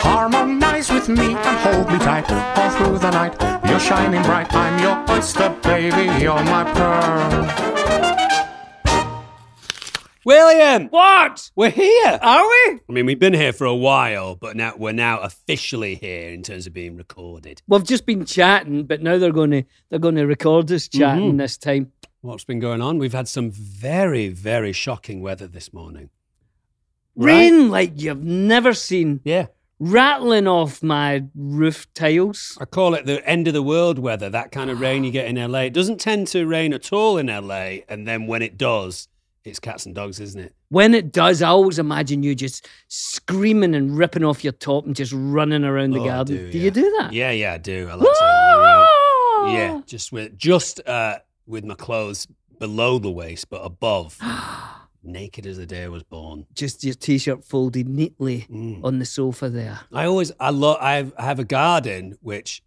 Harmonize with me and hold me tight all through the night. You're shining bright. I'm your oyster, baby. You're my pearl. William! What? We're here. Are we? I mean, we've been here for a while, but now we're now officially here in terms of being recorded. We've just been chatting, but now they're going to record us chatting this time. What's been going on? We've had some very, very shocking weather this morning. Rain like you've never seen. Yeah. Rattling off my roof tiles. I call it the end of the world weather, that kind of rain you get in LA. It doesn't tend to rain at all in LA, and then when it does, it's cats and dogs, isn't it? When it does, I always imagine you just screaming and ripping off your top and just running around the garden. Do you do that? Yeah, I do. I like to run around. Yeah, just with my clothes below the waist, but above. Naked as the day was born. Just your T-shirt folded neatly on the sofa there. I have a garden, which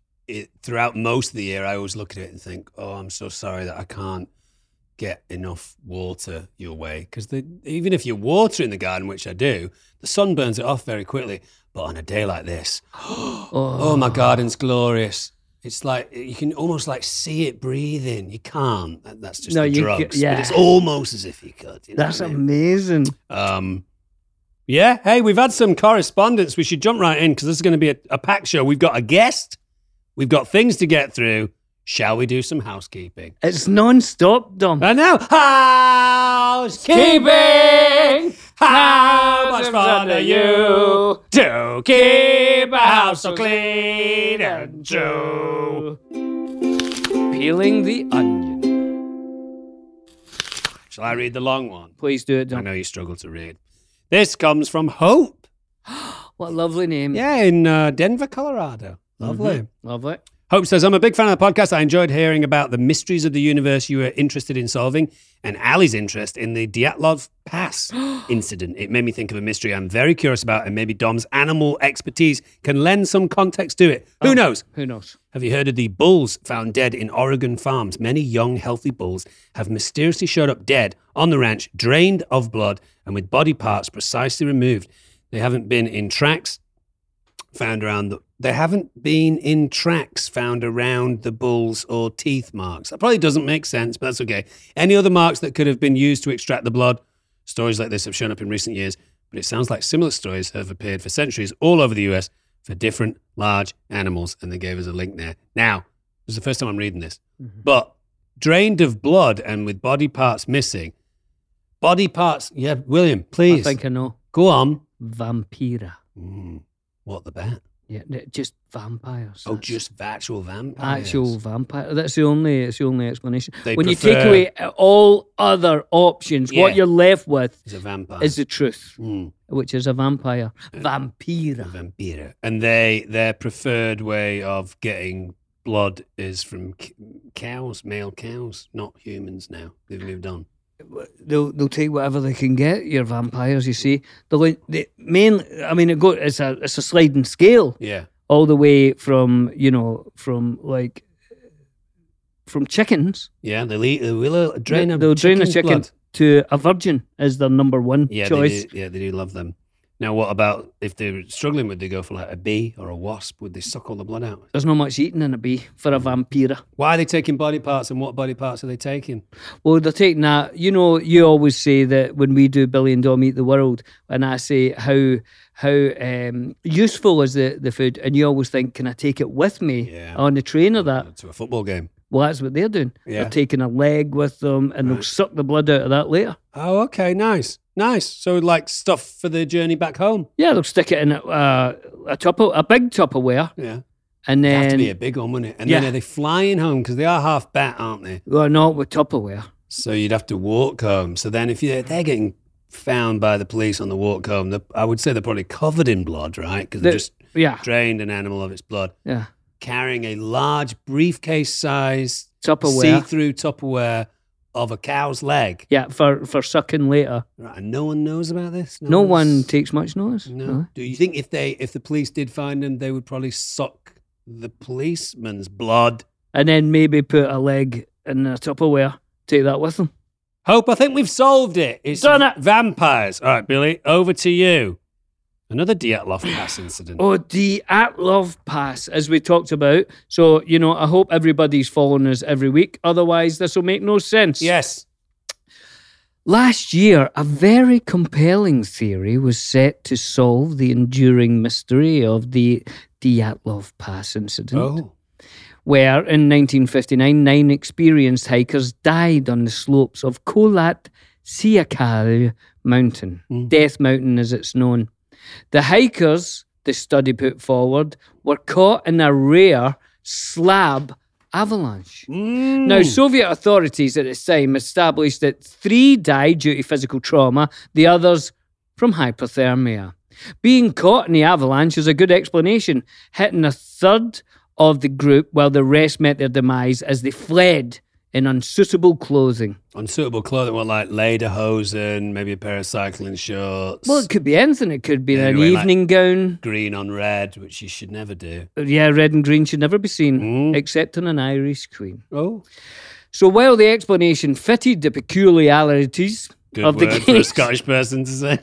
throughout most of the year, I always look at it and think, oh, I'm so sorry that I can't get enough water your way. Because even if you're watering the garden, which I do, the sun burns it off very quickly. But on a day like this, oh, my garden's glorious. It's like you can almost like see it breathing. You can't. That's just the drugs. But it's almost as if you could. You know that's amazing. Yeah. Hey, we've had some correspondence. We should jump right in because this is going to be a packed show. We've got a guest. We've got things to get through. Shall we do some housekeeping? It's non-stop, Dom. I know. Housekeeping. How much fun are you to keep a house so clean and true? Peeling the onion. Shall I read the long one? Please do it, Dom. I know you struggle to read. This comes from Hope. What a lovely name. Yeah, in Denver, Colorado. Lovely. Mm-hmm. Lovely. Hope says, I'm a big fan of the podcast. I enjoyed hearing about the mysteries of the universe you were interested in solving and Ali's interest in the Dyatlov Pass incident. It made me think of a mystery I'm very curious about, and maybe Dom's animal expertise can lend some context to it. Who knows? Who knows? Have you heard of the bulls found dead in Oregon farms? Many young, healthy bulls have mysteriously showed up dead on the ranch, drained of blood and with body parts precisely removed. They haven't been in tracks found around the... They haven't been in tracks found around the bulls or teeth marks. That probably doesn't make sense, but that's okay. Any other marks that could have been used to extract the blood? Stories like this have shown up in recent years, but it sounds like similar stories have appeared for centuries all over the US for different large animals, and they gave us a link there. Now, this is the first time I'm reading this, but drained of blood and with body parts missing. Body parts, yeah, William, please. I think I know. Go on. Vampira. What the bat? Yeah, just vampires. Oh, just actual vampires. Actual vampire. That's the only explanation. When you take away all other options, what you're left with is a vampire. Is the truth, which is a vampire. Vampira. Vampira. And their preferred way of getting blood is from cows, male cows, not humans now. They've moved on. They'll take whatever they can get. Your vampires, you see. It's a sliding scale. Yeah, all the way from chickens. Yeah, they'll drain a chicken to a virgin is their number one choice. They do love them. Now, what about if they're struggling? Would they go for like a bee or a wasp? Would they suck all the blood out? There's not much eating in a bee for a vampira. Why are they taking body parts, and what body parts are they taking? Well, they're taking that. You know, you always say that when we do Billy and Dom Eat the World, and I say how useful is the food, and you always think, can I take it with me on the train or that? To a football game. Well, that's what they're doing. Yeah. They're taking a leg with them, and they'll suck the blood out of that later. Oh, okay, nice. Nice. So, like, stuff for the journey back home. Yeah, they'll stick it in a big Tupperware. Yeah. And then... It'd have to be a big one, wouldn't it? And then are they flying home? Because they are half bat, aren't they? Well, not with Tupperware. So you'd have to walk home. So then if they're getting found by the police on the walk home, I would say they're probably covered in blood, right? Because they just drained an animal of its blood. Yeah. Carrying a large briefcase-sized see-through Tupperware of a cow's leg. Yeah, for sucking later. Right, and no one knows about this? No one takes much notice. No. Do you think if the police did find him, they would probably suck the policeman's blood? And then maybe put a leg in a Tupperware, take that with them. Hope, I think we've solved it. It's done it. Vampires. All right, Billy, over to you. Another Dyatlov Pass incident. Oh, Dyatlov Pass, as we talked about. So, you know, I hope everybody's following us every week. Otherwise, this will make no sense. Yes. Last year, a very compelling theory was set to solve the enduring mystery of the Dyatlov Pass incident. Oh. Where in 1959, 9 experienced hikers died on the slopes of Kholat Syakhal Mountain, Death Mountain as it's known. The hikers, the study put forward, were caught in a rare slab avalanche. Now, Soviet authorities at this time established that 3 died due to physical trauma, the others from hypothermia. Being caught in the avalanche is a good explanation, hitting a third of the group while the rest met their demise as they fled in unsuitable clothing. Unsuitable clothing, well, like lederhosen, maybe a pair of cycling shorts. Well, it could be anything. It could be an evening gown. Green on red, which you should never do. Yeah, red and green should never be seen, except on an Irish queen. Oh. So while the explanation fitted the peculiarities of the case... Good word for a Scottish person to say.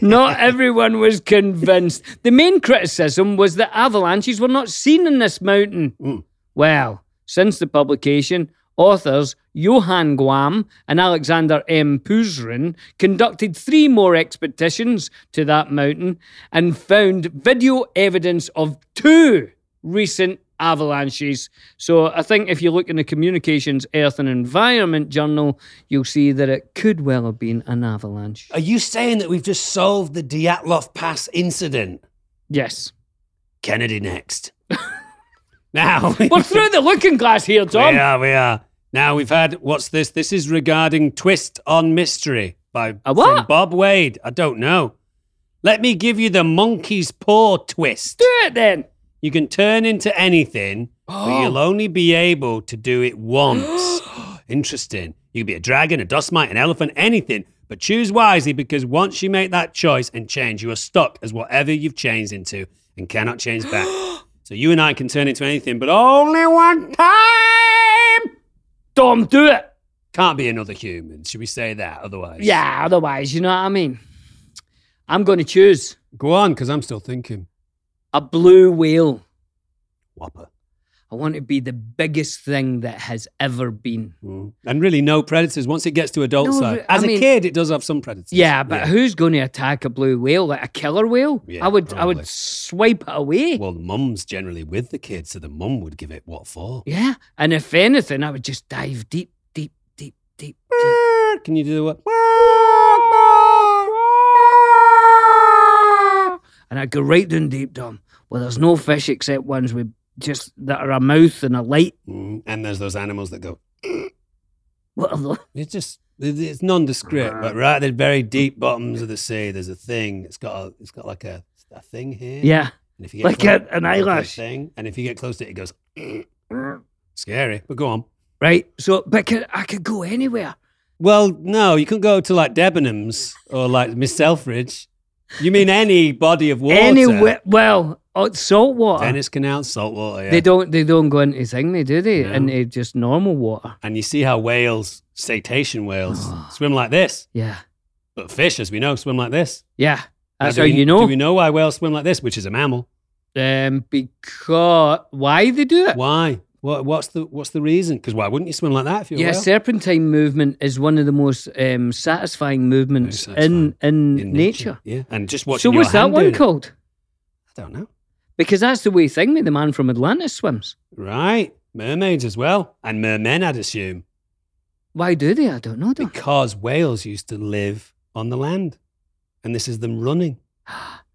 Not everyone was convinced. The main criticism was that avalanches were not seen in this mountain. Well, since the publication, authors Johan Guam and Alexander M. Puzrin conducted 3 more expeditions to that mountain and found video evidence of 2 recent avalanches. So I think if you look in the Communications Earth and Environment journal, you'll see that it could well have been an avalanche. Are you saying that we've just solved the Dyatlov Pass incident? Yes. Kennedy next. Now we're through the looking glass here, Dom. We are. Now we've had, what's this? This is regarding Twist on Mystery from Bob Wade. I don't know. Let me give you the monkey's paw twist. Do it then. You can turn into anything, but you'll only be able to do it once. Interesting. You can be a dragon, a dust mite, an elephant, anything, but choose wisely because once you make that choice and change, you are stuck as whatever you've changed into and cannot change back. So you and I can turn into anything, but only one time! Dom, do it! Can't be another human. Should we say that otherwise? Yeah, otherwise, you know what I mean? I'm going to choose. Go on, because I'm still thinking. A blue whale. Whopper. I want to be the biggest thing that has ever been. And really no predators once it gets to adult size. As a kid, it does have some predators. Yeah, but who's going to attack a blue whale? Like a killer whale? Yeah, I would swipe it away. Well, the mum's generally with the kid, so the mum would give it what for. Yeah, and if anything, I would just dive deep, deep, deep, deep, deep. Can you do what? And I'd go right down deep, Dom. Well, there's no fish except ones with... just that are a mouth and a light. And there's those animals that go... What are those? It's nondescript, but right at the very deep bottoms of the sea, there's a thing. It's got like a thing here. Yeah, and if you get an eyelash. Thing, and if you get close to it, it goes... Scary, but go on. Right, so, I could go anywhere. Well, no, you couldn't go to like Debenhams or like Miss Selfridge. You mean any body of water? Salt water. Venice Canal, salt water, yeah. They don't go into thing, they do they? No. Into just normal water. And you see how whales, cetacean whales, swim like this. Yeah. But fish, as we know, swim like this. Yeah. That's how you know. Do we know why whales swim like this, which is a mammal? Because why they do it? Why? What's the reason? Because why wouldn't you swim like that if you're a whale? Serpentine movement is one of the most satisfying movements in nature. Yeah. And just watching. So what's that one called? I don't know. Because that's the way the man from Atlantis swims. Right. Mermaids as well. And mermen, I'd assume. Why do they? I don't know. Because whales used to live on the land. And this is them running.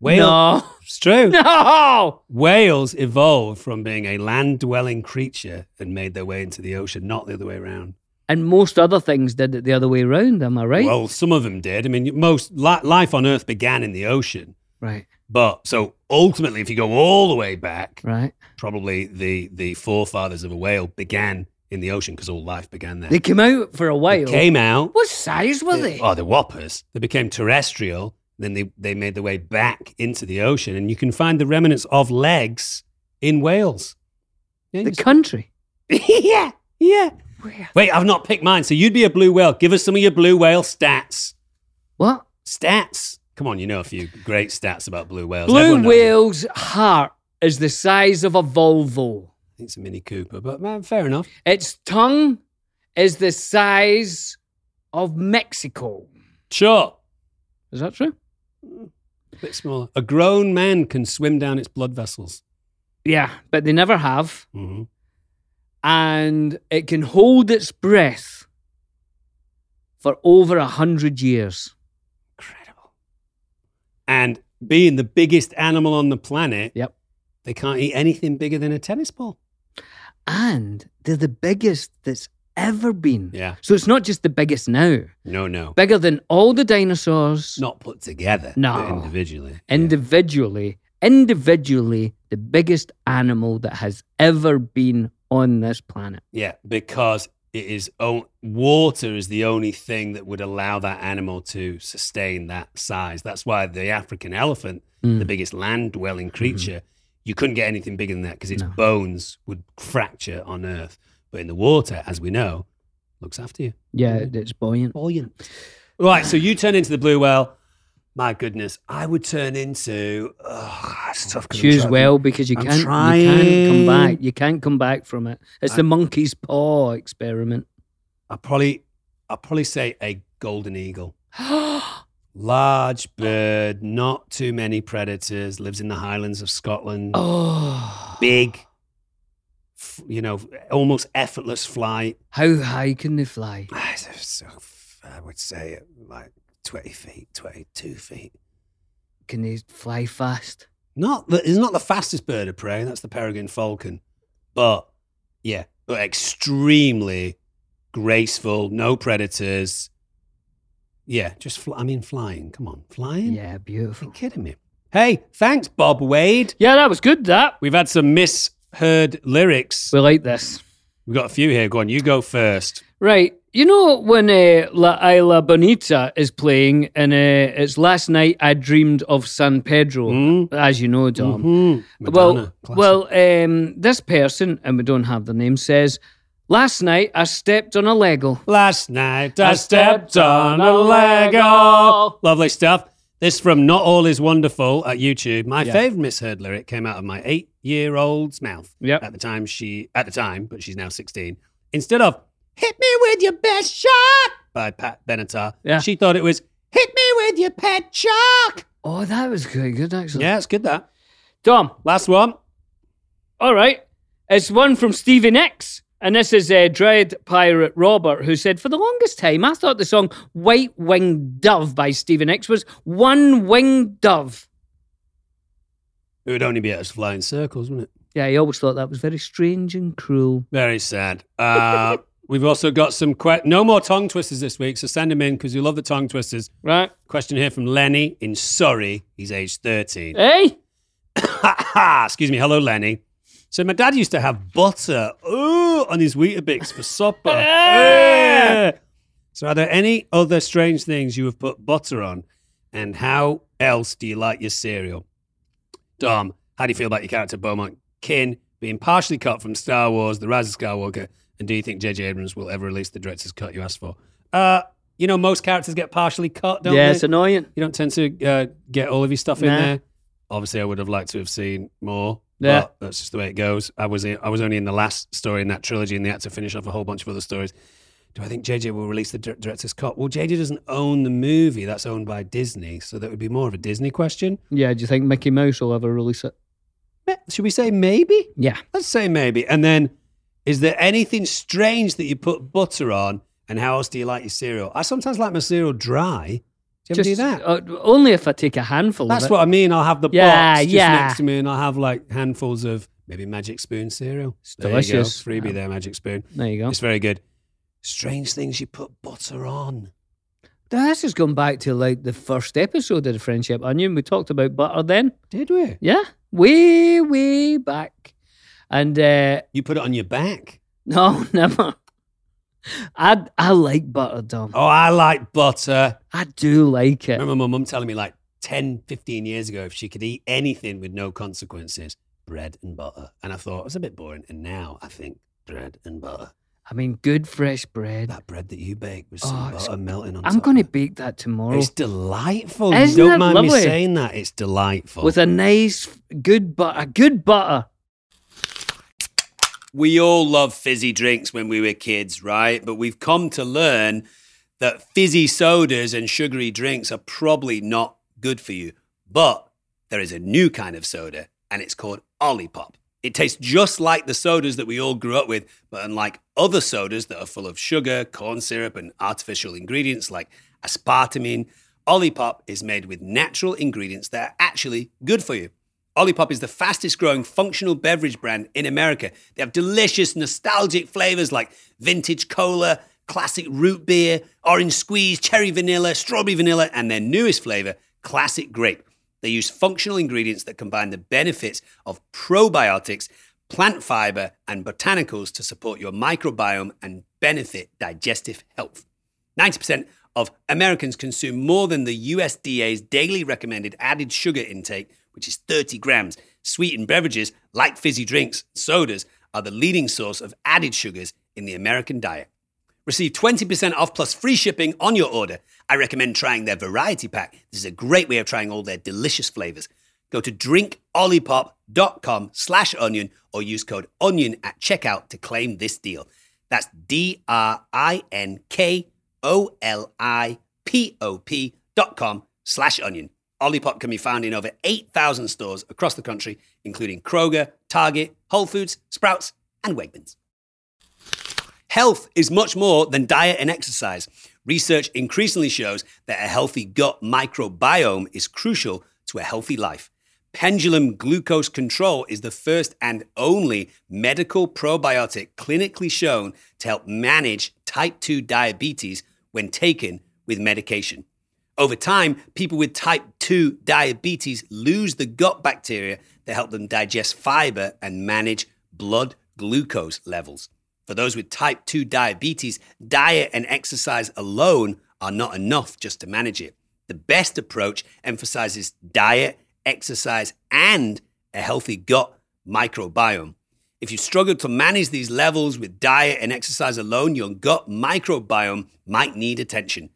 No. It's true. No! Whales evolved from being a land-dwelling creature and made their way into the ocean, not the other way around. And most other things did it the other way around, am I right? Well, some of them did. I mean, most life on Earth began in the ocean. Right. But so ultimately, if you go all the way back, right, probably the forefathers of a whale began in the ocean because all life began there. They came out for a while. They came out. What size were they? Oh, the whoppers. They became terrestrial. Then they made their way back into the ocean. And you can find the remnants of legs in Wales. Yeah, the country? Yeah. Where? Wait, I've not picked mine. So you'd be a blue whale. Give us some of your blue whale stats. What? Stats. Come on, you know a few great stats about blue whales. Blue whale's heart is the size of a Volvo. It's a Mini Cooper, but man, fair enough. Its tongue is the size of Mexico. Sure. Is that true? A bit smaller. A grown man can swim down its blood vessels. Yeah, but they never have. Mm-hmm. And it can hold its breath for over 100 years. Incredible. And being the biggest animal on the planet, yep, they can't eat anything bigger than a tennis ball. And they're the biggest that's ever been. Yeah. So it's not just the biggest now. No. Bigger than all the dinosaurs. Not put together. No. But individually. Individually, the biggest animal that has ever been on this planet. Yeah, because it is water is the only thing that would allow that animal to sustain that size. That's why the African elephant, the biggest land-dwelling creature, you couldn't get anything bigger than that because its bones would fracture on Earth. But in the water, as we know, looks after you. Yeah, it's buoyant. Right, so you turn into the blue whale. My goodness, I would turn into... it's tough. Choose well because you can't come back from it. It's the monkey's paw experiment. I'd probably say a golden eagle. Large bird, not too many predators, lives in the Highlands of Scotland. Oh. Big, almost effortless flight. How high can they fly? I would say like... 20 feet, 22 feet. Can they fly fast? It's not the fastest bird of prey. That's the peregrine falcon. But, yeah, extremely graceful, no predators. Yeah, just, flying. Come on, flying? Yeah, beautiful. Are you kidding me? Hey, thanks, Bob Wade. Yeah, that was good, that. We've had some misheard lyrics. We like this. We've got a few here. Go on, you go first. Right. You know when La Isla Bonita is playing and it's Last Night I Dreamed of San Pedro, as you know, Dom. Mm-hmm. Madonna, this person, and we don't have the name, says, last night I stepped on a Lego. Last night I stepped on a Lego. Lovely stuff. This from Not All Is Wonderful at YouTube. My favourite misheard lyric came out of my 8-year-old's mouth. Yep. But she's now 16. Instead of... Hit me with your best shot by Pat Benatar. Yeah. She thought it was hit me with your pet shark. Oh, that was good actually. Yeah, it's good that. Dom, last one. All right. It's one from Stevie Nicks. And this is Dread Pirate Robert, who said, for the longest time, I thought the song White Winged Dove by Stevie Nicks was One Winged Dove. It would only be out of flying circles, wouldn't it? Yeah, he always thought that was very strange and cruel. Very sad. We've also got some no more tongue twisters this week, so send them in because you love the tongue twisters. Right. Question here from Lenny in Surrey. He's age 13. Hey? Excuse me. Hello, Lenny. So my dad used to have butter on his Weetabix for supper. Hey! So are there any other strange things you have put butter on? And how else do you like your cereal? Dom, how do you feel about your character Beaumont Kin being partially cut from Star Wars: The Rise of Skywalker? And do you think J.J. Abrams will ever release the director's cut you asked for? Most characters get partially cut, don't they? Yeah, it's annoying. You don't tend to get all of your stuff in there. Obviously, I would have liked to have seen more. Yeah. But that's just the way it goes. I was only in the last story in that trilogy, and they had to finish off a whole bunch of other stories. Do I think J.J. will release the director's cut? Well, J.J. doesn't own the movie. That's owned by Disney, so that would be more of a Disney question. Yeah, do you think Mickey Mouse will ever release it? Should we say maybe? Yeah. Let's say maybe. And then... Is there anything strange that you put butter on, and how else do you like your cereal? I sometimes like my cereal dry. Do you ever do that? Only if I take a handful of it. That's what I mean. I'll have the box just next to me, and I'll have like handfuls of maybe Magic Spoon cereal. It's delicious. Freebie there, Magic Spoon. There you go. It's very good. strange things you put butter on. This has gone back to like the first episode of The Friendship Onion. We talked about butter then. Did we? Yeah. Way, way back. And you put it on your back? No, never. I like butter, Dom. Oh, I like butter. I do like it. I remember my mum telling me like 10, 15 years ago if she could eat anything with no consequences, bread and butter. And I thought it was a bit boring. And now I think bread and butter. I mean, good fresh bread. That bread that you baked with some butter melting on top. I'm going to bake that tomorrow. It's delightful. Isn't that lovely? You don't mind me saying that. It's delightful. With a nice, good butter. Good butter. We all love fizzy drinks when we were kids, right? But we've come to learn that fizzy sodas and sugary drinks are probably not good for you. But there is a new kind of soda, and it's called Olipop. It tastes just like the sodas that we all grew up with, but unlike other sodas that are full of sugar, corn syrup, and artificial ingredients like aspartame, Olipop is made with natural ingredients that are actually good for you. Olipop is the fastest-growing functional beverage brand in America. They have delicious, nostalgic flavors like vintage cola, classic root beer, orange squeeze, cherry vanilla, strawberry vanilla, and their newest flavor, classic grape. They use functional ingredients that combine the benefits of probiotics, plant fiber, and botanicals to support your microbiome and benefit digestive health. 90% of Americans consume more than the USDA's daily recommended added sugar intake, which is 30 grams. Sweetened beverages, like fizzy drinks, sodas, are the leading source of added sugars in the American diet. Receive 20% off plus free shipping on your order. I recommend trying their variety pack. This is a great way of trying all their delicious flavors. Go to drinkolipop.com/onion or use code ONION at checkout to claim this deal. That's drinkolipop.com/onion. Olipop can be found in over 8,000 stores across the country, including Kroger, Target, Whole Foods, Sprouts, and Wegmans. Health is much more than diet and exercise. Research increasingly shows that a healthy gut microbiome is crucial to a healthy life. Pendulum glucose control is the first and only medical probiotic clinically shown to help manage type 2 diabetes when taken with medication. Over time, people with type 2 diabetes lose the gut bacteria that help them digest fiber and manage blood glucose levels. For those with type 2 diabetes, diet and exercise alone are not enough just to manage it. The best approach emphasizes diet, exercise, and a healthy gut microbiome. If you struggle to manage these levels with diet and exercise alone, your gut microbiome might need attention.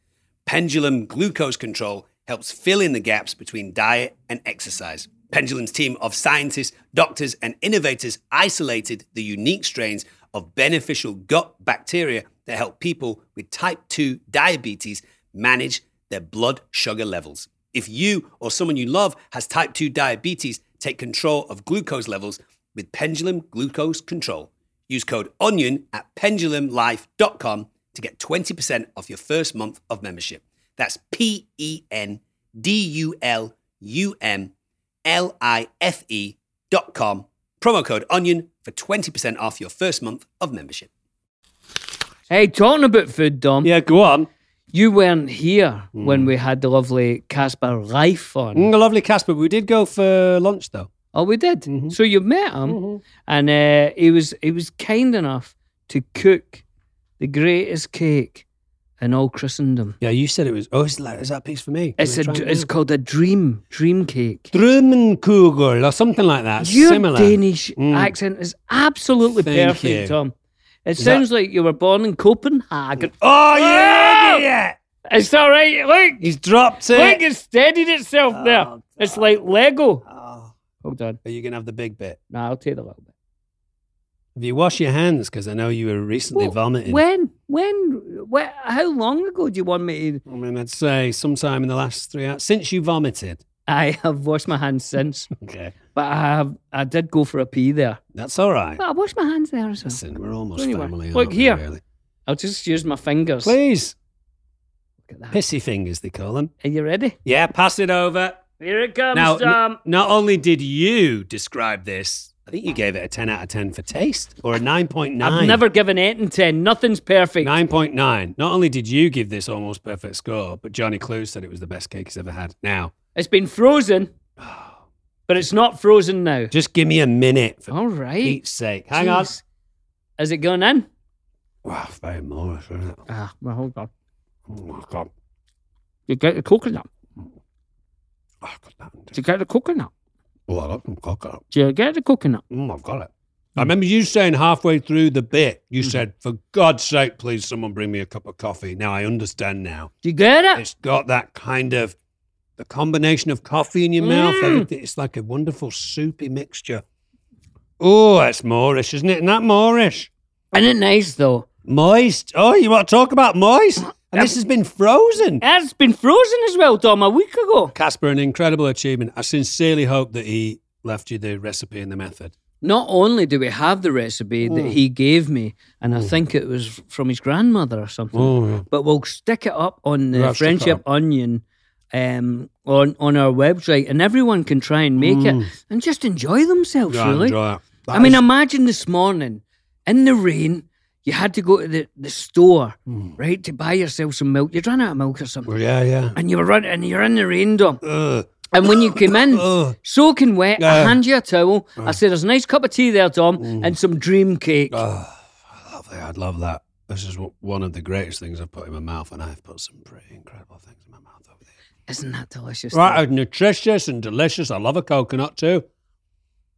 Pendulum Glucose Control helps fill in the gaps between diet and exercise. Pendulum's team of scientists, doctors, and innovators isolated the unique strains of beneficial gut bacteria that help people with type 2 diabetes manage their blood sugar levels. If you or someone you love has type 2 diabetes, take control of glucose levels with Pendulum Glucose Control. Use code ONION at pendulumlife.com to get 20% off your first month of membership. That's pendulumlife.com. Promo code ONION for 20% off your first month of membership. Hey, talking about food, Dom. Yeah, go on. You weren't here when we had the lovely Casper Reif on. The lovely Casper. We did go for lunch, though. Oh, we did? Mm-hmm. So you met him, and he was kind enough to cook the greatest cake in all Christendom. Yeah, you said it was. Oh, is that a piece for me? It's called a dream cake. Drömenkugel or something like that. Your similar Danish accent is absolutely perfect, you. Tom. It sounds like you were born in Copenhagen. Oh, yeah! It's all right. Look, he's dropped it. Look, it's steadied itself there. God. It's like Lego. Oh. Hold on. Are you gonna have the big bit? No, I'll take the little bit. Have you washed your hands? Because I know you were recently vomiting. When? How long ago do you want me to? I mean, I'd say sometime in the last 3 hours. Since you vomited. I have washed my hands since. Okay. But I did go for a pee there. That's all right. But I washed my hands there as well. Listen, we're almost family. Look here. Really. I'll just use my fingers. Please. Look at that. Pissy fingers, they call them. Are you ready? Yeah, pass it over. Here it comes, Tom. Not only did you describe this I think you gave it a 10 out of 10 for taste, or a 9.9. I've never given 8 and 10. Nothing's perfect. 9.9. Not only did you give this almost perfect score, but Johnny Clue said it was the best cake he's ever had. Now, it's been frozen, but it's not frozen now. Just give me a minute, for all right, Pete's sake. Hang on. Is it going in? Wow, it's very moist, isn't it? Ah, well, hold on. Oh, my God. You get the coconut. Oh, you get the coconut. Oh, I like some coconut. Do you get the coconut? I've got it. I remember you saying halfway through the bit, you said, for God's sake, please, someone bring me a cup of coffee. Now, I understand now. Do you get it? It's got that kind of, the combination of coffee in your mouth. It's like a wonderful soupy mixture. Oh, that's Moorish, isn't it? Isn't that Moorish? Isn't it nice, though? Moist. Oh, you want to talk about moist? And this has been frozen. It's been frozen as well, Dom, a week ago. Casper, an incredible achievement. I sincerely hope that he left you the recipe and the method. Not only do we have the recipe that he gave me, and I think it was from his grandmother or something, but we'll stick it up on the Friendship Onion on our website, and everyone can try and make it and just enjoy themselves, really. Enjoy it. I mean, imagine this morning, in the rain, you had to go to the store, right, to buy yourself some milk. You'd run out of milk or something. Well, yeah. And you were running, and you're in the rain, Dom. And when you came in, soaking wet, I hand you a towel. I said, there's a nice cup of tea there, Dom, and some dream cake. Oh, I'd love that. This is one of the greatest things I've put in my mouth, and I've put some pretty incredible things in my mouth over there. Isn't that delicious? Right, nutritious and delicious. I love a coconut, too.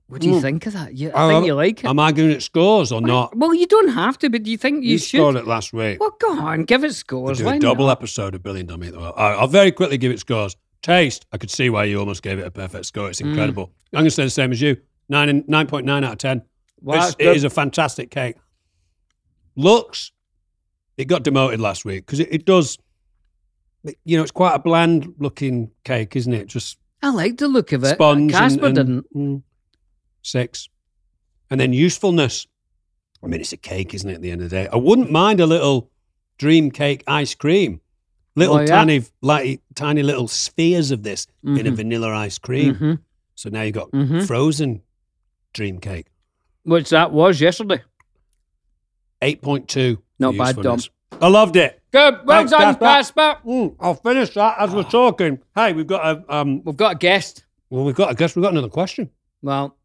What do you think of that? I think you like it. Am I giving it scores or not? Well, you don't have to, but do you think you should? You scored it last week. Well, go on, give it scores. Why not? Double episode of Billy and Dom Eat the World. All right, I'll very quickly give it scores. Taste, I could see why you almost gave it a perfect score. It's incredible. I'm going to say the same as you. 9.9 out of 10. Wow, it is a fantastic cake. Looks, it got demoted last week because it does, you know, it's quite a bland looking cake, isn't it? Just I like the look of it. Sponge. Casper didn't. 6. And then usefulness. I mean, it's a cake, isn't it, at the end of the day? I wouldn't mind a little dream cake ice cream. Little tiny little spheres of this in a vanilla ice cream. So now you've got frozen dream cake. Which that was yesterday. 8.2. Not bad, Dom. I loved it. Good. Well done, Casper. I'll finish that as we're talking. Hey, we've got a guest. Well, we've got a guest. We've got another question. Well,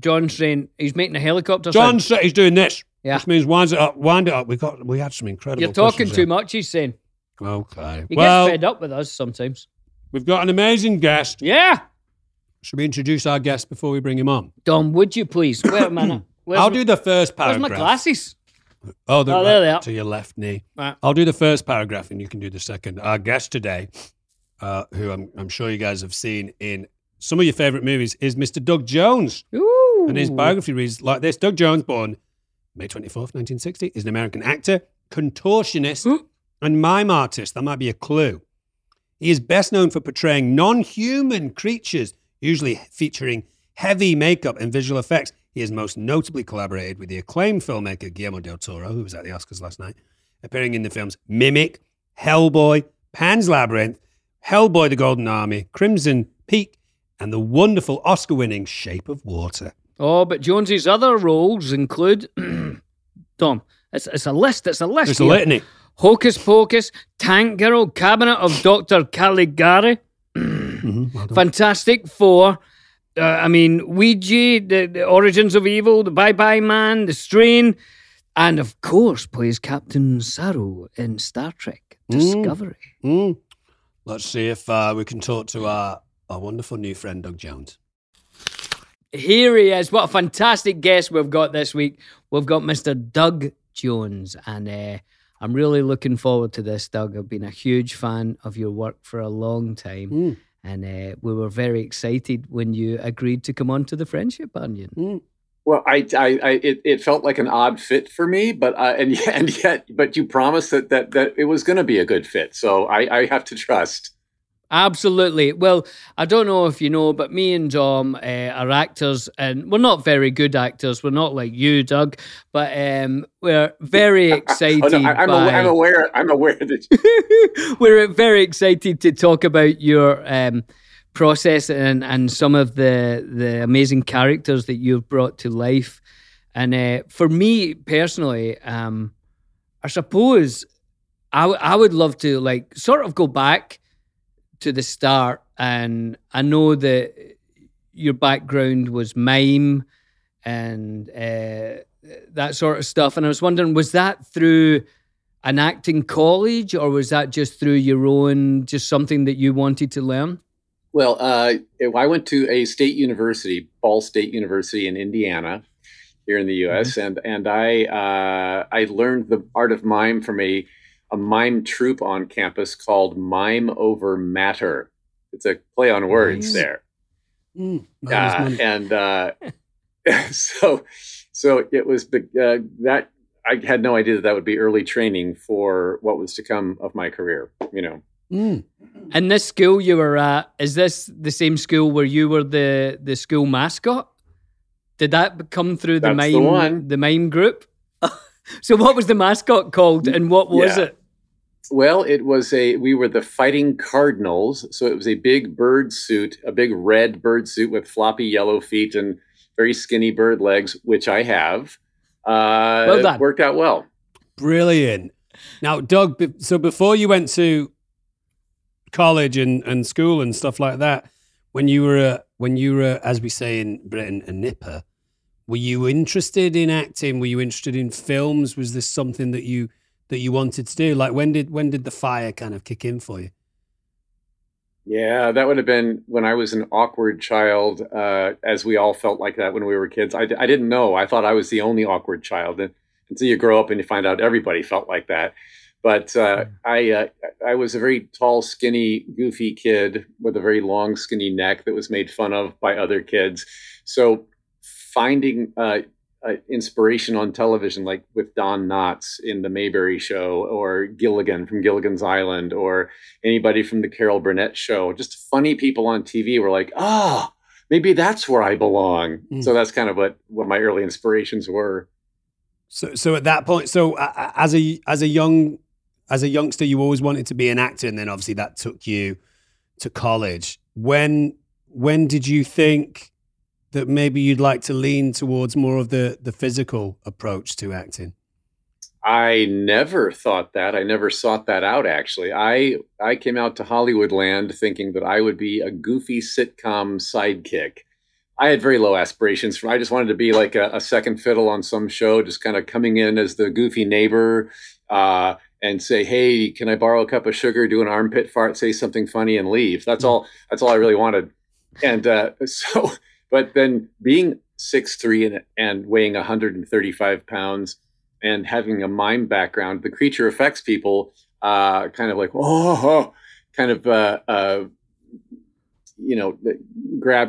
John's saying he's making a helicopter. John said he's doing this. Yeah. Which means wind it up. We had some incredible. You're talking too much, he's saying. Okay. He gets fed up with us sometimes. We've got an amazing guest. Yeah. Should we introduce our guest before we bring him on? Dom, would you please? Wait a minute. I'll do the first paragraph. Where's my glasses? Oh, there they are. To your left knee. Right. I'll do the first paragraph and you can do the second. Our guest today, who I'm sure you guys have seen in some of your favourite movies, is Mr. Doug Jones. Ooh. And his biography reads like this. Doug Jones, born May 24th, 1960, is an American actor, contortionist, and mime artist. That might be a clue. He is best known for portraying non-human creatures, usually featuring heavy makeup and visual effects. He has most notably collaborated with the acclaimed filmmaker Guillermo del Toro, who was at the Oscars last night, appearing in the films Mimic, Hellboy, Pan's Labyrinth, Hellboy: The Golden Army, Crimson Peak, and the wonderful Oscar-winning Shape of Water. Oh, but Jonesy's other roles include, Dom, it's a list. It's a litany. Hocus Pocus, Tank Girl, Cabinet of Dr. Caligari, Fantastic Four, Ouija, the Origins of Evil, The Bye-Bye Man, The Strain, and of course plays Captain Saru in Star Trek Discovery. Let's see if we can talk to our wonderful new friend, Doug Jones. Here he is. What a fantastic guest we've got this week. We've got Mr. Doug Jones, and I'm really looking forward to this, Doug. I've been a huge fan of your work for a long time, and we were very excited when you agreed to come on to The Friendship Onion. Well, it felt like an odd fit for me, but and yet, you promised that it was going to be a good fit, so I have to trust. Absolutely. Well, I don't know if you know, but me and Dom are actors, and we're not very good actors. We're not like you, Doug, but we're very excited. I'm aware that we're very excited to talk about your process and some of the amazing characters that you've brought to life. And for me personally, I suppose I would love to like sort of go back to the start. And I know that your background was mime and that sort of stuff. And I was wondering, was that through an acting college or was that just through your own, just something that you wanted to learn? Well, I went to a state university, Ball State University in Indiana, here in the U.S., mm-hmm. and I learned the art of mime from a mime troupe on campus called Mime Over Matter. It's a play on words there. Mm. So it was that I had no idea that would be early training for what was to come of my career, you know. Mm. And this school you were at, is this the same school where you were the school mascot? Did that come through the mime group? So what was the mascot called and what was it? Well, we were the Fighting Cardinals. So it was a big red bird suit with floppy yellow feet and very skinny bird legs, which I have. Well done. It worked out well. Brilliant. Now, Doug, so before you went to college and school and stuff like that, when you were, as we say in Britain, a nipper, were you interested in acting? Were you interested in films? Was this something that you wanted to do? Like, when did the fire kind of kick in for you? Yeah, that would have been when I was an awkward child, as we all felt like that when we were kids. I didn't know. I thought I was the only awkward child. And until you grow up and you find out everybody felt like that. But I was a very tall, skinny, goofy kid with a very long, skinny neck that was made fun of by other kids. So finding inspiration on television, like with Don Knotts in The Mayberry Show or Gilligan from Gilligan's Island or anybody from the Carol Burnett Show, just funny people on TV were like, maybe that's where I belong. Mm. So that's kind of what my early inspirations were. So at that point, as a youngster, you always wanted to be an actor, and then obviously that took you to college. When did you think that maybe you'd like to lean towards more of the physical approach to acting? I never thought that. I never sought that out, actually. I came out to Hollywoodland thinking that I would be a goofy sitcom sidekick. I had very low aspirations. I just wanted to be like a second fiddle on some show, just kind of coming in as the goofy neighbor, and say, "Hey, can I borrow a cup of sugar, do an armpit fart, say something funny and leave." That's all I really wanted. And but then being 6'3" and weighing 135 pounds and having a mime background, the creature effects people grabbed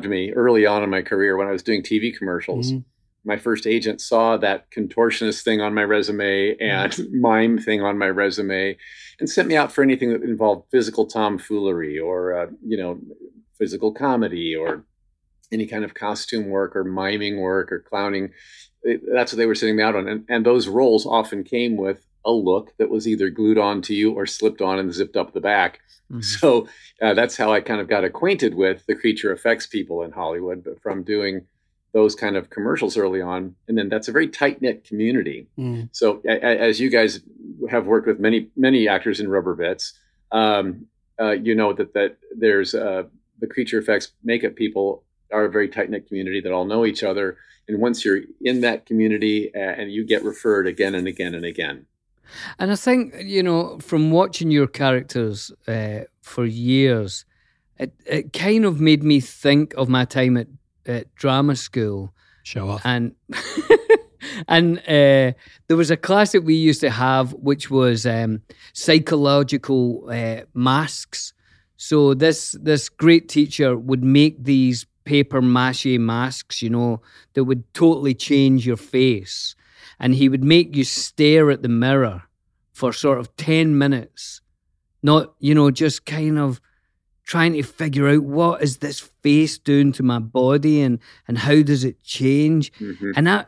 me early on in my career when I was doing TV commercials. Mm-hmm. My first agent saw that contortionist thing on my resume and mime thing on my resume and sent me out for anything that involved physical tomfoolery or, physical comedy or any kind of costume work or miming work or clowning. That's what they were sending me out on. And those roles often came with a look that was either glued onto you or slipped on and zipped up the back. Mm-hmm. So that's how I kind of got acquainted with the creature effects people in Hollywood, but from doing those kind of commercials early on. And then that's a very tight-knit community. Mm. So as you guys have worked with many, many actors in rubber bits, you know that there's the creature effects makeup people are a very tight-knit community that all know each other. And once you're in that community and you get referred again and again and again. And I think, from watching your characters for years, it kind of made me think of my time at drama school. Show off. And there was a class that we used to have, which was psychological masks. So this great teacher would make these paper mache masks, that would totally change your face. And he would make you stare at the mirror for sort of 10 minutes, not, just kind of trying to figure out what is this face doing to my body and how does it change? Mm-hmm. And I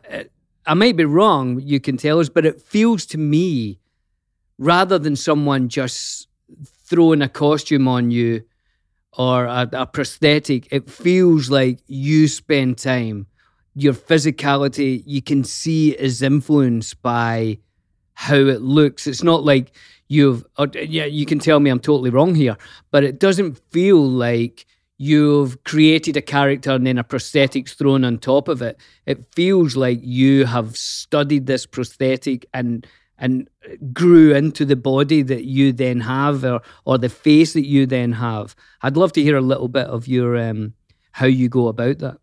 might be wrong, you can tell us, but it feels to me, rather than someone just throwing a costume on you or a prosthetic, it feels like you spend time. Your physicality, you can see, is influenced by how it looks. It's not like you've, yeah, you can tell me I'm totally wrong here, but it doesn't feel like you've created a character and then a prosthetic's thrown on top of it. It feels like you have studied this prosthetic and grew into the body that you then have, or the face that you then have. I'd love to hear a little bit of your how you go about that.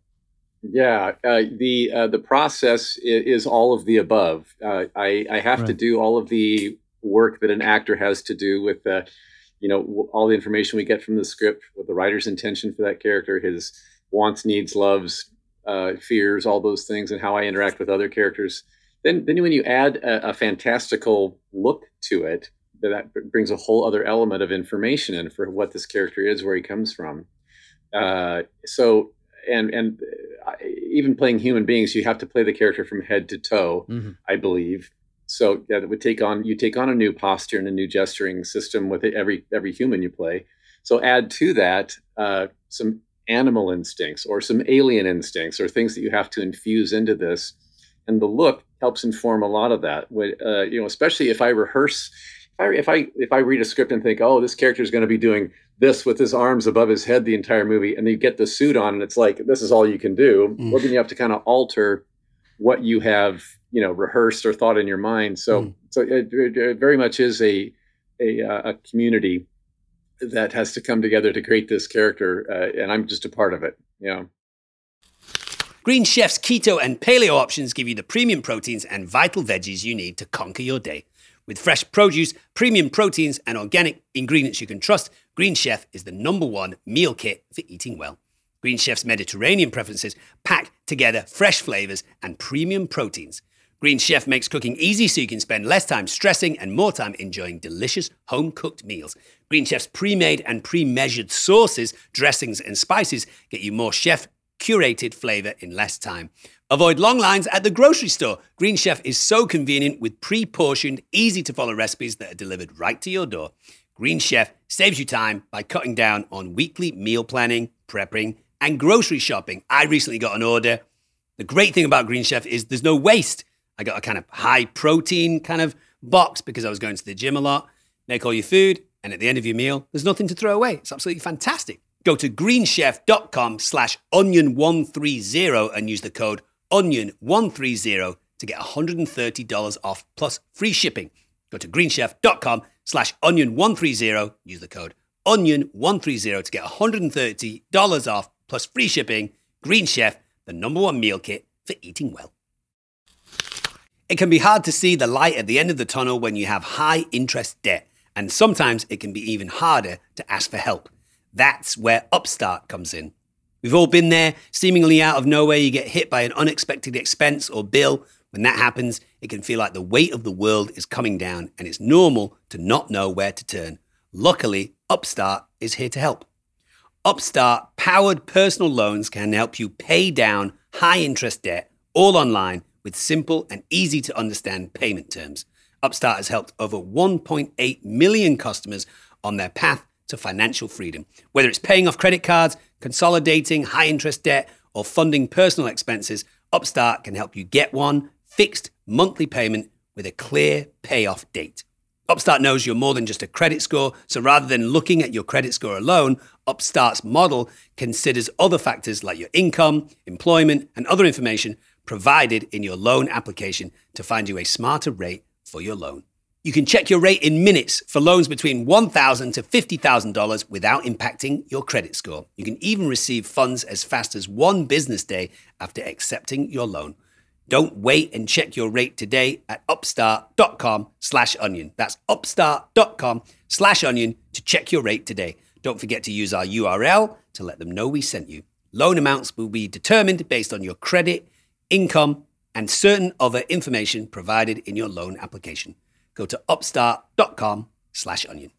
Yeah, the process is all of the above. I have to do all of the work that an actor has to do with, all the information we get from the script, with the writer's intention for that character, his wants, needs, loves, fears, all those things, and how I interact with other characters. Then when you add a fantastical look to it, that brings a whole other element of information in for what this character is, where he comes from. And even playing human beings, you have to play the character from head to toe, mm-hmm. I believe. So that would take on a new posture and a new gesturing system with every human you play. So add to that some animal instincts or some alien instincts or things that you have to infuse into this. And the look helps inform a lot of that. Especially if I rehearse, if I read a script and think, oh, this character is going to be doing this with his arms above his head the entire movie, and you get the suit on, and it's like, this is all you can do. Mm. Well, then you have to kind of alter what you have, rehearsed or thought in your mind. So, so it very much is a community that has to come together to create this character, and I'm just a part of it. Yeah. Green Chef's keto and paleo options give you the premium proteins and vital veggies you need to conquer your day. With fresh produce, premium proteins, and organic ingredients you can trust, Green Chef is the #1 meal kit for eating well. Green Chef's Mediterranean preferences pack together fresh flavors and premium proteins. Green Chef makes cooking easy so you can spend less time stressing and more time enjoying delicious home-cooked meals. Green Chef's pre-made and pre-measured sauces, dressings, and spices get you more chef curated flavor in less time. Avoid long lines at the grocery store. Green Chef is so convenient with pre-portioned, easy-to-follow recipes that are delivered right to your door. Green Chef saves you time by cutting down on weekly meal planning, prepping, and grocery shopping. I recently got an order. The great thing about Green Chef is there's no waste. I got a kind of high-protein kind of box because I was going to the gym a lot. Make all your food, and at the end of your meal, there's nothing to throw away. It's absolutely fantastic. Go to greenchef.com/onion130 and use the code onion130 to get $130 off plus free shipping. Go to greenchef.com/onion130, use the code onion130 to get $130 off plus free shipping. Green Chef, the #1 meal kit for eating well. It can be hard to see the light at the end of the tunnel when you have high interest debt, and sometimes it can be even harder to ask for help. That's where Upstart comes in. We've all been there. Seemingly out of nowhere, you get hit by an unexpected expense or bill. When that happens, it can feel like the weight of the world is coming down, and it's normal to not know where to turn. Luckily, Upstart is here to help. Upstart-powered personal loans can help you pay down high-interest debt, all online, with simple and easy-to-understand payment terms. Upstart has helped over 1.8 million customers on their path to financial freedom. Whether it's paying off credit cards, consolidating high-interest debt, or funding personal expenses, Upstart can help you get one fixed monthly payment with a clear payoff date. Upstart knows you're more than just a credit score, so rather than looking at your credit score alone, Upstart's model considers other factors like your income, employment, and other information provided in your loan application to find you a smarter rate for your loan. You can check your rate in minutes for loans between $1,000 to $50,000 without impacting your credit score. You can even receive funds as fast as one business day after accepting your loan. Don't wait and check your rate today at upstart.com/onion. That's upstart.com/onion to check your rate today. Don't forget to use our URL to let them know we sent you. Loan amounts will be determined based on your credit, income, and certain other information provided in your loan application. Go to upstart.com/onion.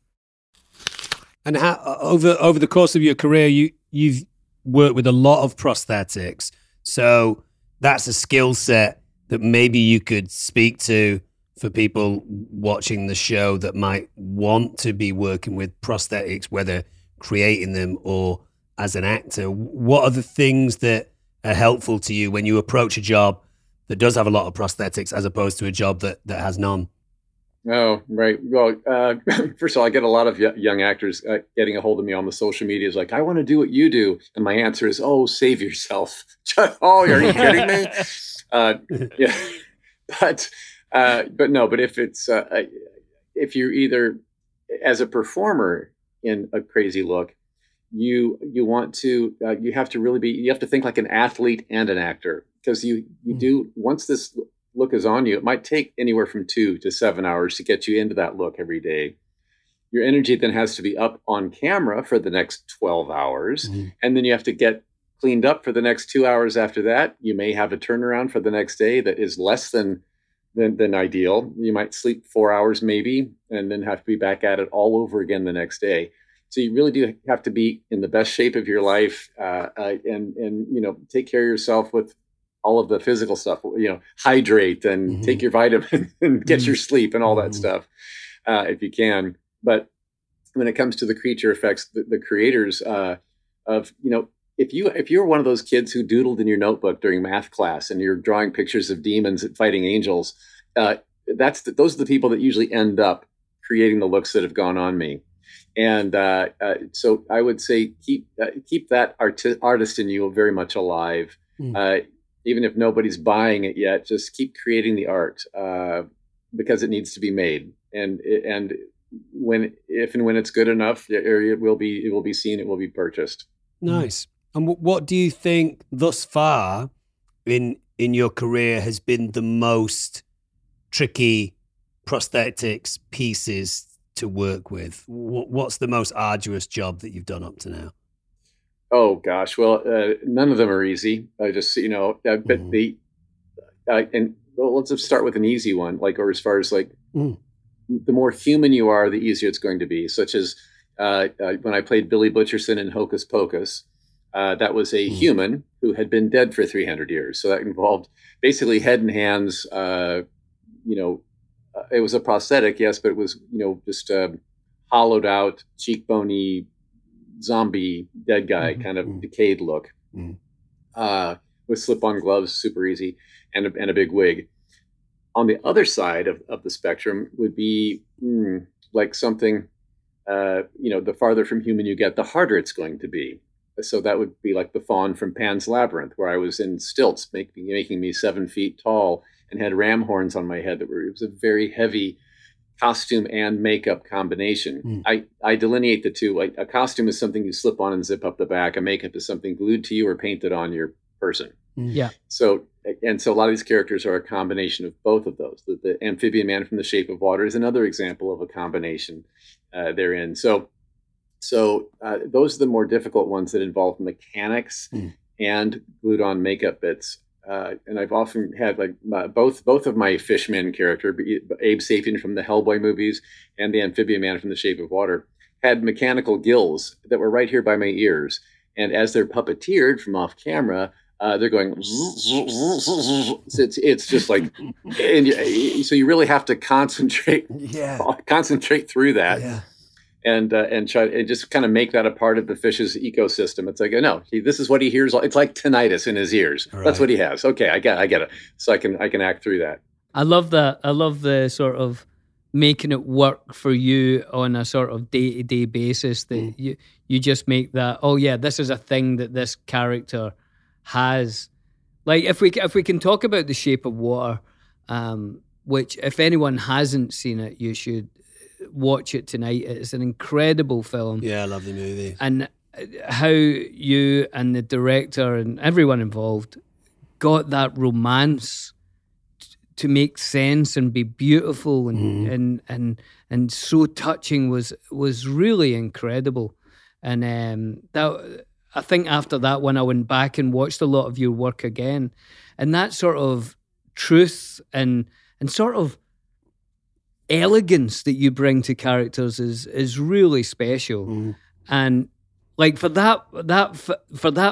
And how, over the course of your career, you've worked with a lot of prosthetics. So that's a skill set that maybe you could speak to for people watching the show that might want to be working with prosthetics, whether creating them or as an actor, what are the things that are helpful to you when you approach a job that does have a lot of prosthetics as opposed to a job that has none? Oh, right. Well, first of all, I get a lot of young actors getting a hold of me on the social media. It's like, I want to do what you do. And my answer is, oh, save yourself. Oh, are you kidding me? Yeah. But no, but if it's, if you're either as a performer in a crazy look, you want to, you have to really be, you have to think like an athlete and an actor, because you do, once this look is on you, it might take anywhere from 2 to 7 hours to get you into that look every day. Your energy then has to be up on camera for the next 12 hours. Mm-hmm. And then you have to get cleaned up for the next 2 hours after that. You may have a turnaround for the next day that is less than ideal. You might sleep 4 hours maybe, and then have to be back at it all over again the next day. So you really do have to be in the best shape of your life, and you know, take care of yourself with all of the physical stuff. You know, hydrate and mm-hmm. take your vitamins and get mm-hmm. your sleep and all that mm-hmm. stuff if you can. But when it comes to the creature effects, the creators of, you know, if you're one of those kids who doodled in your notebook during math class and you're drawing pictures of demons fighting angels, those are the people that usually end up creating the looks that have gone on me. And so I would say keep that artist in you very much alive, even if nobody's buying it yet. Just keep creating the art because it needs to be made, and if and when it's good enough, it will be seen, it will be purchased. Nice. And what do you think thus far in your career has been the most tricky prosthetics pieces to work with? What's the most arduous job that you've done up to now? Oh gosh, well, none of them are easy. I just, you know, but mm-hmm. Let's just start with an easy one, like, or as far as like, the more human you are, the easier it's going to be. Such as when I played Billy Butcherson in Hocus Pocus, that was a human who had been dead for 300 years. So that involved basically head and hands, you know. It was a prosthetic, yes, but it was, you know, just a hollowed out, cheekbony, zombie, dead guy, kind of decayed look, with slip-on gloves, super easy, and a big wig. On the other side of the spectrum would be like something, you know, the farther from human you get, the harder it's going to be. So that would be like the fawn from Pan's Labyrinth, where I was in stilts, making me 7 feet tall, and had ram horns on my head. It was a very heavy costume and makeup combination. I delineate the two. A costume is something you slip on and zip up the back. A makeup is something glued to you or painted on your person. Yeah. So a lot of these characters are a combination of both of those. The amphibian man from The Shape of Water is another example of a combination therein. So those are the more difficult ones that involve mechanics and glued on makeup bits. And I've often had like both of my fishmen character, Abe Sapien from the Hellboy movies and the amphibian man from The Shape of Water, had mechanical gills that were right here by my ears. And as they're puppeteered from off camera, they're going. It's just like, and so you really have to concentrate through that. Yeah. And try and just kind of make that a part of the fish's ecosystem. It's like, oh, no, this is what he hears. It's like tinnitus in his ears. Right. That's what he has. Okay, I get it. So I can act through that. I love that. I love the sort of making it work for you on a sort of day-to-day basis. That you just make that. Oh yeah, this is a thing that this character has. Like if we can talk about The Shape of Water, which if anyone hasn't seen it, you should watch it tonight. It's an incredible film. Yeah, I love the movie. And how you and the director and everyone involved got that romance to make sense and be beautiful and so touching was really incredible. And that, I think after that one, I went back and watched a lot of your work again. And that sort of truth and sort of elegance that you bring to characters is really special, and like for that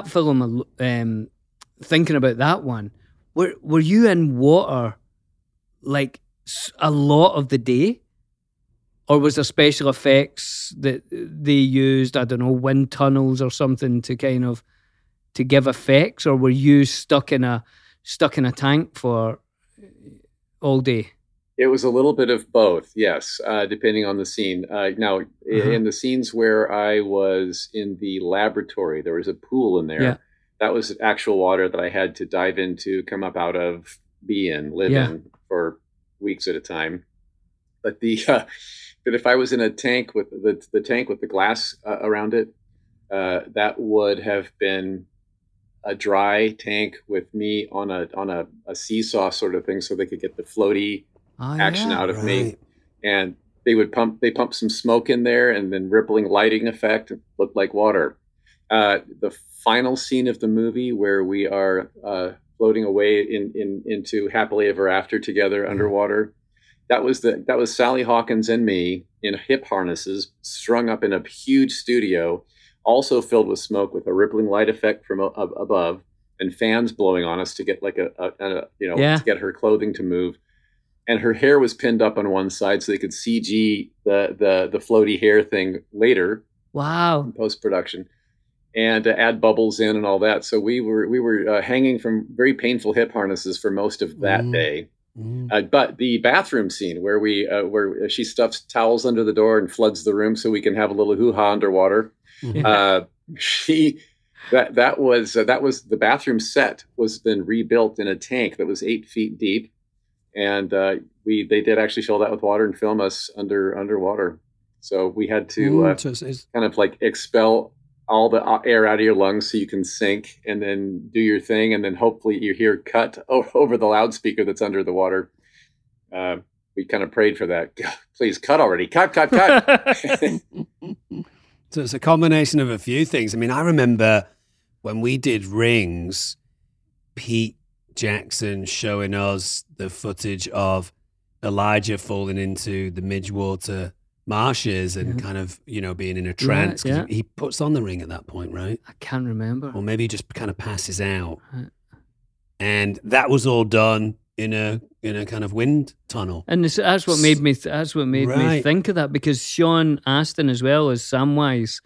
film, thinking about that one, were you in water like a lot of the day, Or was there special effects that they used, I don't know, wind tunnels or something to kind of to give effects? Or were you stuck in a tank for all day? It was a little bit of both, yes, depending on the scene. Now, in the scenes where I was in the laboratory, there was a pool in there. Yeah. That was actual water that I had to dive into, come up out of, be in, live in for weeks at a time. But but if I was in a tank with the tank with the glass around it, that would have been a dry tank with me on a seesaw sort of thing, so they could get the floaty action out of me. And they would pump some smoke in there, and then rippling lighting effect, it looked like water. The final scene of the movie where we are floating away into happily ever after together underwater. That was Sally Hawkins and me in hip harnesses, strung up in a huge studio, also filled with smoke, with a rippling light effect from above, and fans blowing on us to get like to get her clothing to move, and her hair was pinned up on one side so they could CG the floaty hair thing later. Wow. Post production, and add bubbles in and all that. So we were hanging from very painful hip harnesses for most of that day. But the bathroom scene where where she stuffs towels under the door and floods the room so we can have a little hoo-ha underwater. Yeah. That was the bathroom set was then rebuilt in a tank that was 8 feet deep, and they did actually fill that with water and film us underwater. So we had to kind of like expel all the air out of your lungs so you can sink, and then do your thing, and then hopefully you hear cut over the loudspeaker that's under the water. We kind of prayed for that. Please cut already. Cut. So it's a combination of a few things. I mean, I remember when we did Rings, Pete Jackson showing us the footage of Elijah falling into the Midgewater marshes and kind of, you know, being in a trance. Yeah, he puts on the ring at that point, right? I can't remember. Or maybe he just kind of passes out. Right. And that was all done in a kind of wind tunnel. And that's what made me me think of that, because Sean Astin, as well as Samwise,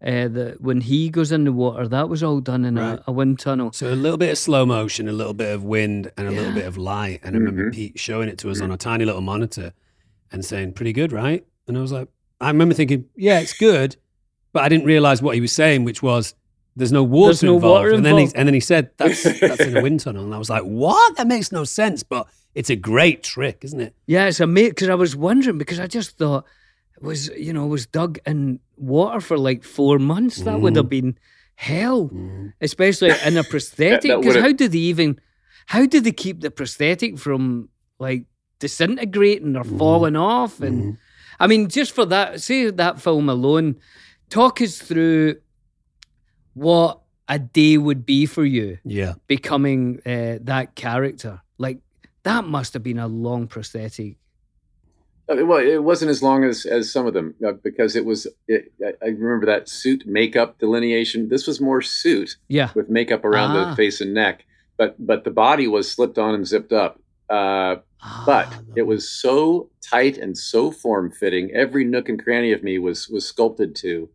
when he goes in the water, that was all done in a wind tunnel. So a little bit of slow motion, a little bit of wind, and a little bit of light. And I remember Pete showing it to us on a tiny little monitor and saying, "Pretty good, right?" And I was like, I remember thinking, yeah, it's good, but I didn't realize what he was saying, which was, there's no water involved. And then he said, that's in a wind tunnel. And I was like, what? That makes no sense, but it's a great trick, isn't it? Yeah, it's amazing, because I was wondering, because I just thought, was Doug in water for like 4 months? That would have been hell, especially in a prosthetic, because how do they keep the prosthetic from like disintegrating or falling off? And... I mean, just for that, say that film alone, talk us through what a day would be for you becoming that character. Like, that must have been a long prosthetic. Well, it wasn't as long as some of them, because I remember that suit makeup delineation. This was more suit with makeup around the face and neck, but the body was slipped on and zipped up. But it was so tight and so form-fitting. Every nook and cranny of me was sculpted to.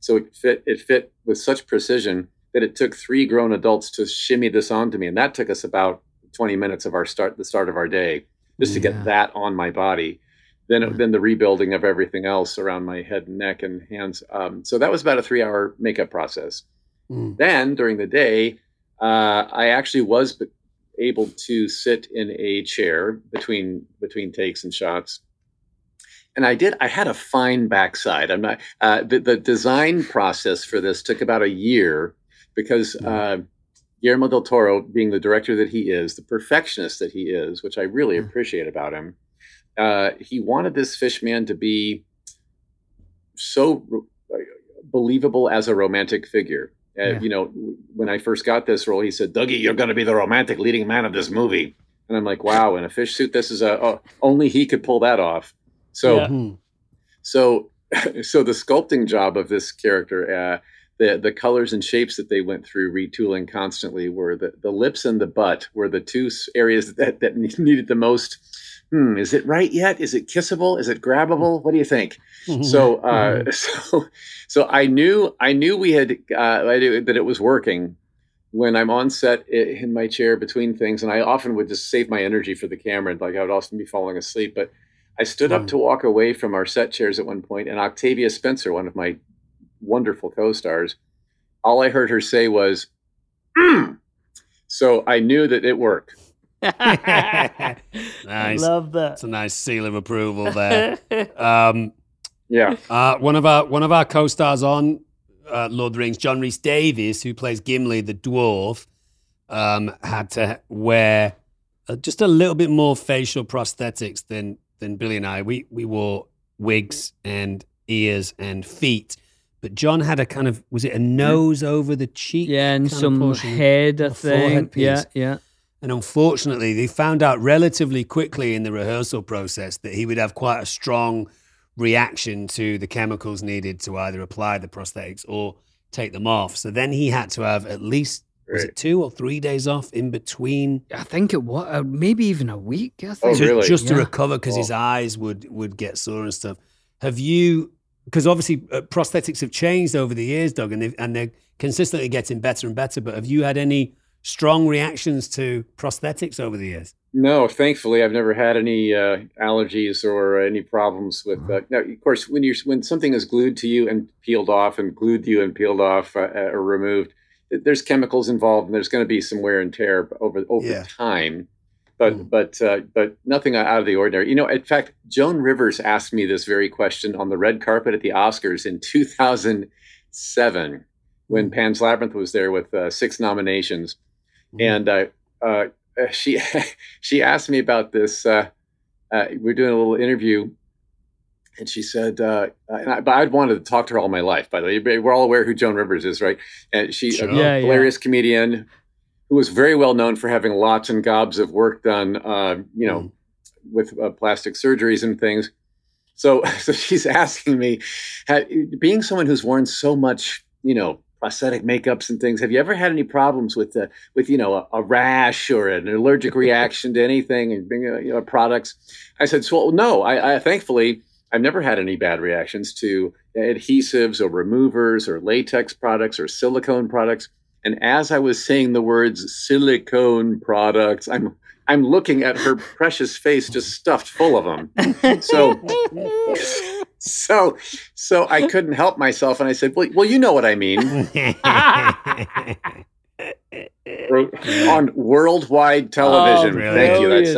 So it fit with such precision that it took 3 grown adults to shimmy this onto me. And that took us about 20 minutes of the start of our day, just to get that on my body. Then the rebuilding of everything else around my head and neck and hands. So that was about a 3-hour makeup process. Then during the day, I actually was able to sit in a chair between takes and shots, and I had a fine backside. I'm not the design process for this took about a year, because Guillermo del Toro, being the director that he is, the perfectionist that he is, which I really appreciate about him, he wanted this fish man to be so believable as a romantic figure. You know, when I first got this role, he said, "Dougie, you're going to be the romantic leading man of this movie." And I'm like, wow, in a fish suit, this is only he could pull that off. So the sculpting job of this character, the colors and shapes that they went through retooling constantly were the lips and the butt were the two areas that needed the most is it right yet? Is it kissable? Is it grabbable? What do you think? So I knew we had, I knew that it was working when I'm on set in my chair between things. And I often would just save my energy for the camera. Like I would often be falling asleep, but I stood up to walk away from our set chairs at one point, and Octavia Spencer, one of my wonderful co-stars, all I heard her say was, So I knew that it worked. Nice. I love that. It's a nice seal of approval there. Yeah. One of our co-stars on Lord of the Rings, John Rhys Davies, who plays Gimli the dwarf, had to wear just a little bit more facial prosthetics than Billy and I. We wore wigs and ears and feet. But John had a kind of, was it a nose over the cheek? Yeah, and some head, I think. Yeah, yeah. And unfortunately, they found out relatively quickly in the rehearsal process that he would have quite a strong reaction to the chemicals needed to either apply the prosthetics or take them off. So then he had to have at least, was it 2 or 3 days off in between? I think it was, maybe even a week, I think. Oh, really? Just to recover, because his eyes would get sore and stuff. Have you... Because obviously prosthetics have changed over the years, Doug, and they're consistently getting better and better. But have you had any strong reactions to prosthetics over the years? No, thankfully, I've never had any allergies or any problems with. Now, of course, when something is glued to you and peeled off, and glued to you and peeled off or removed, there's chemicals involved, and there's going to be some wear and tear over time. But nothing out of the ordinary. You know, in fact, Joan Rivers asked me this very question on the red carpet at the Oscars in 2007 when Pan's Labyrinth was there with 6 nominations. And she asked me about this. We're doing a little interview, and she said, but I'd wanted to talk to her all my life, by the way. We're all aware who Joan Rivers is, right? And she's a hilarious comedian who was very well known for having lots and gobs of work done, with plastic surgeries and things. So she's asking me, being someone who's worn so much, prosthetic makeups and things, have you ever had any problems with a rash or an allergic reaction to anything and products? I said, well, no, I thankfully, I've never had any bad reactions to adhesives or removers or latex products or silicone products. And as I was saying the words silicone products, I'm looking at her precious face just stuffed full of them. So I couldn't help myself, and I said, "Well, you know what I mean." On worldwide television. Oh, really? Thank you. That's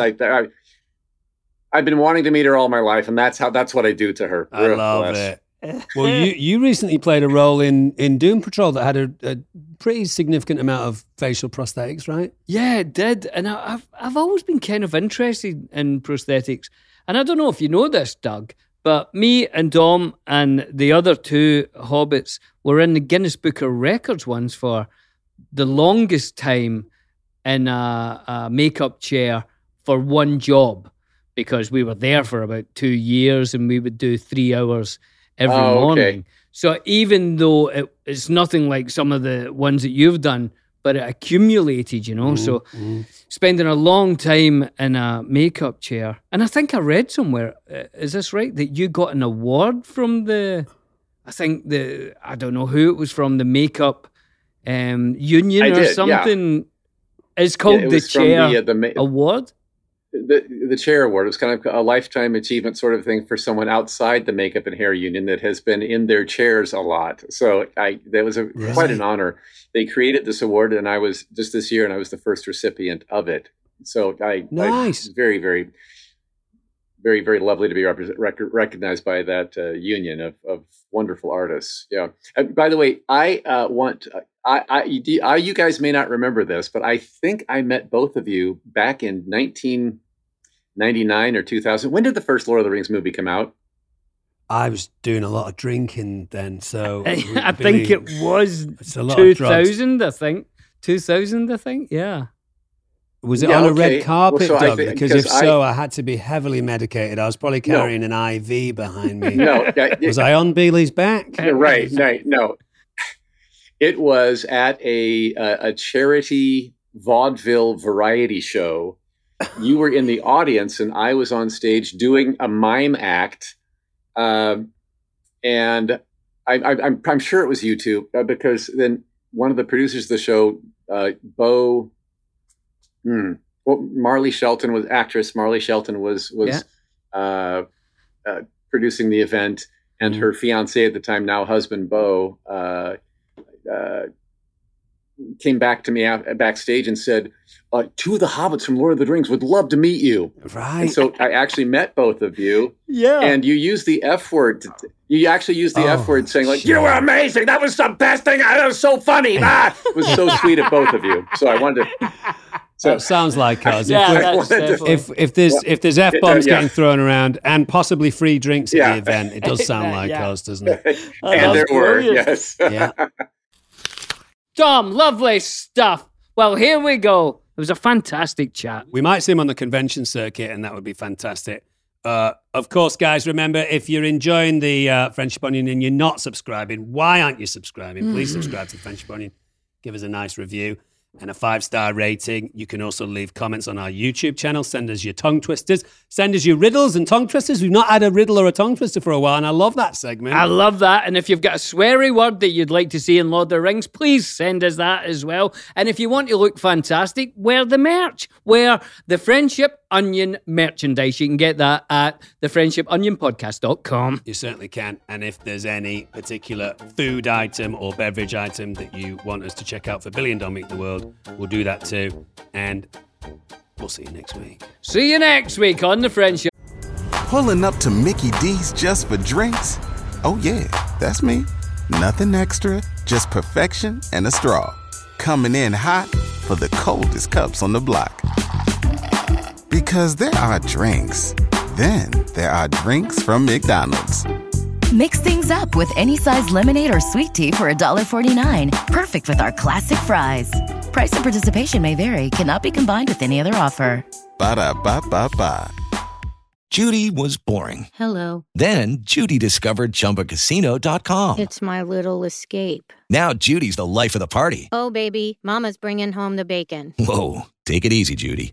I've been wanting to meet her all my life, and that's what I do to her. I love it. Well, you recently played a role in Doom Patrol that had a pretty significant amount of facial prosthetics, right? Yeah, it did. And I've always been kind of interested in prosthetics. And I don't know if you know this, Doug, but me and Dom and the other 2 hobbits were in the Guinness Book of Records once for the longest time in a makeup chair for one job, because we were there for about 2 years and we would do 3 hours every morning. Okay. So even though it's nothing like some of the ones that you've done, but it accumulated, spending a long time in a makeup chair. And I think I read somewhere, is this right, that you got an award from I don't know who it was from, the makeup union something. Yeah. It's called the Chair Award? The chair award. It was kind of a lifetime achievement sort of thing for someone outside the makeup and hair union that has been in their chairs a lot. So that was quite an honor. They created this award, and I was just this year, and I was the first recipient of it. So nice. Very, very, very, very lovely to be recognized by that union of wonderful artists. Yeah. By the way, you guys may not remember this, but I think I met both of you back in 1999 or 2000. When did the first Lord of the Rings movie come out? I was doing a lot of drinking then, so I think it was 2000. I think 2000. I think Was it on a red carpet, Doug? Because if so, I had to be heavily medicated. I was probably carrying an IV behind me. Was I on Billy's back? Right. No. It was at a charity vaudeville variety show you were in the audience and I was on stage doing a mime act. And I'm sure it was you two, because then one of the producers of the show, Marley Shelton was actress. Marley Shelton was producing the event, and her fiance at the time, now husband Bo, came back to me backstage and said, two of the hobbits from Lord of the Rings would love to meet you. Right. And so I actually met both of you. Yeah. And you used the F word. You actually used the F word, saying, like, you were amazing. That was the best thing. That was so funny. Ah! It was so sweet of both of you. So I wanted to. So that sounds like us. Yeah, if there's F-bombs getting thrown around and possibly free drinks at the event, it does sound like us, doesn't it? And there were, yes. Yeah. Dom, lovely stuff. Well, here we go. It was a fantastic chat. We might see him on the convention circuit, and that would be fantastic. Of course, guys, remember, if you're enjoying the Friendship Onion and you're not subscribing, why aren't you subscribing? Please subscribe to the Friendship Onion. Give us a nice review and a 5-star rating. You can also leave comments on our YouTube channel. Send us your tongue twisters. Send us your riddles and tongue twisters. We've not had a riddle or a tongue twister for a while, and I love that segment. I love that. And if you've got a sweary word that you'd like to see in Lord of the Rings, please send us that as well. And if you want to look fantastic, wear the merch. Wear the Friendship Onion merchandise. You can get that at thefriendshiponionpodcast.com. You certainly can. And if there's any particular food item or beverage item that you want us to check out for Billy and Dom Meet the World, we'll do that too. And we'll see you next week. See you next week on The Friendship. Pulling up to Mickey D's just for drinks? Oh yeah, that's me. Nothing extra, just perfection and a straw. Coming in hot for the coldest cups on the block. Because there are drinks. Then there are drinks from McDonald's. Mix things up with any size lemonade or sweet tea for $1.49. Perfect with our classic fries. Price and participation may vary. Cannot be combined with any other offer. Ba-da-ba-ba-ba. Judy was boring. Hello. Then Judy discovered Chumbacasino.com. It's my little escape. Now Judy's the life of the party. Oh, baby, mama's bringing home the bacon. Whoa, take it easy, Judy.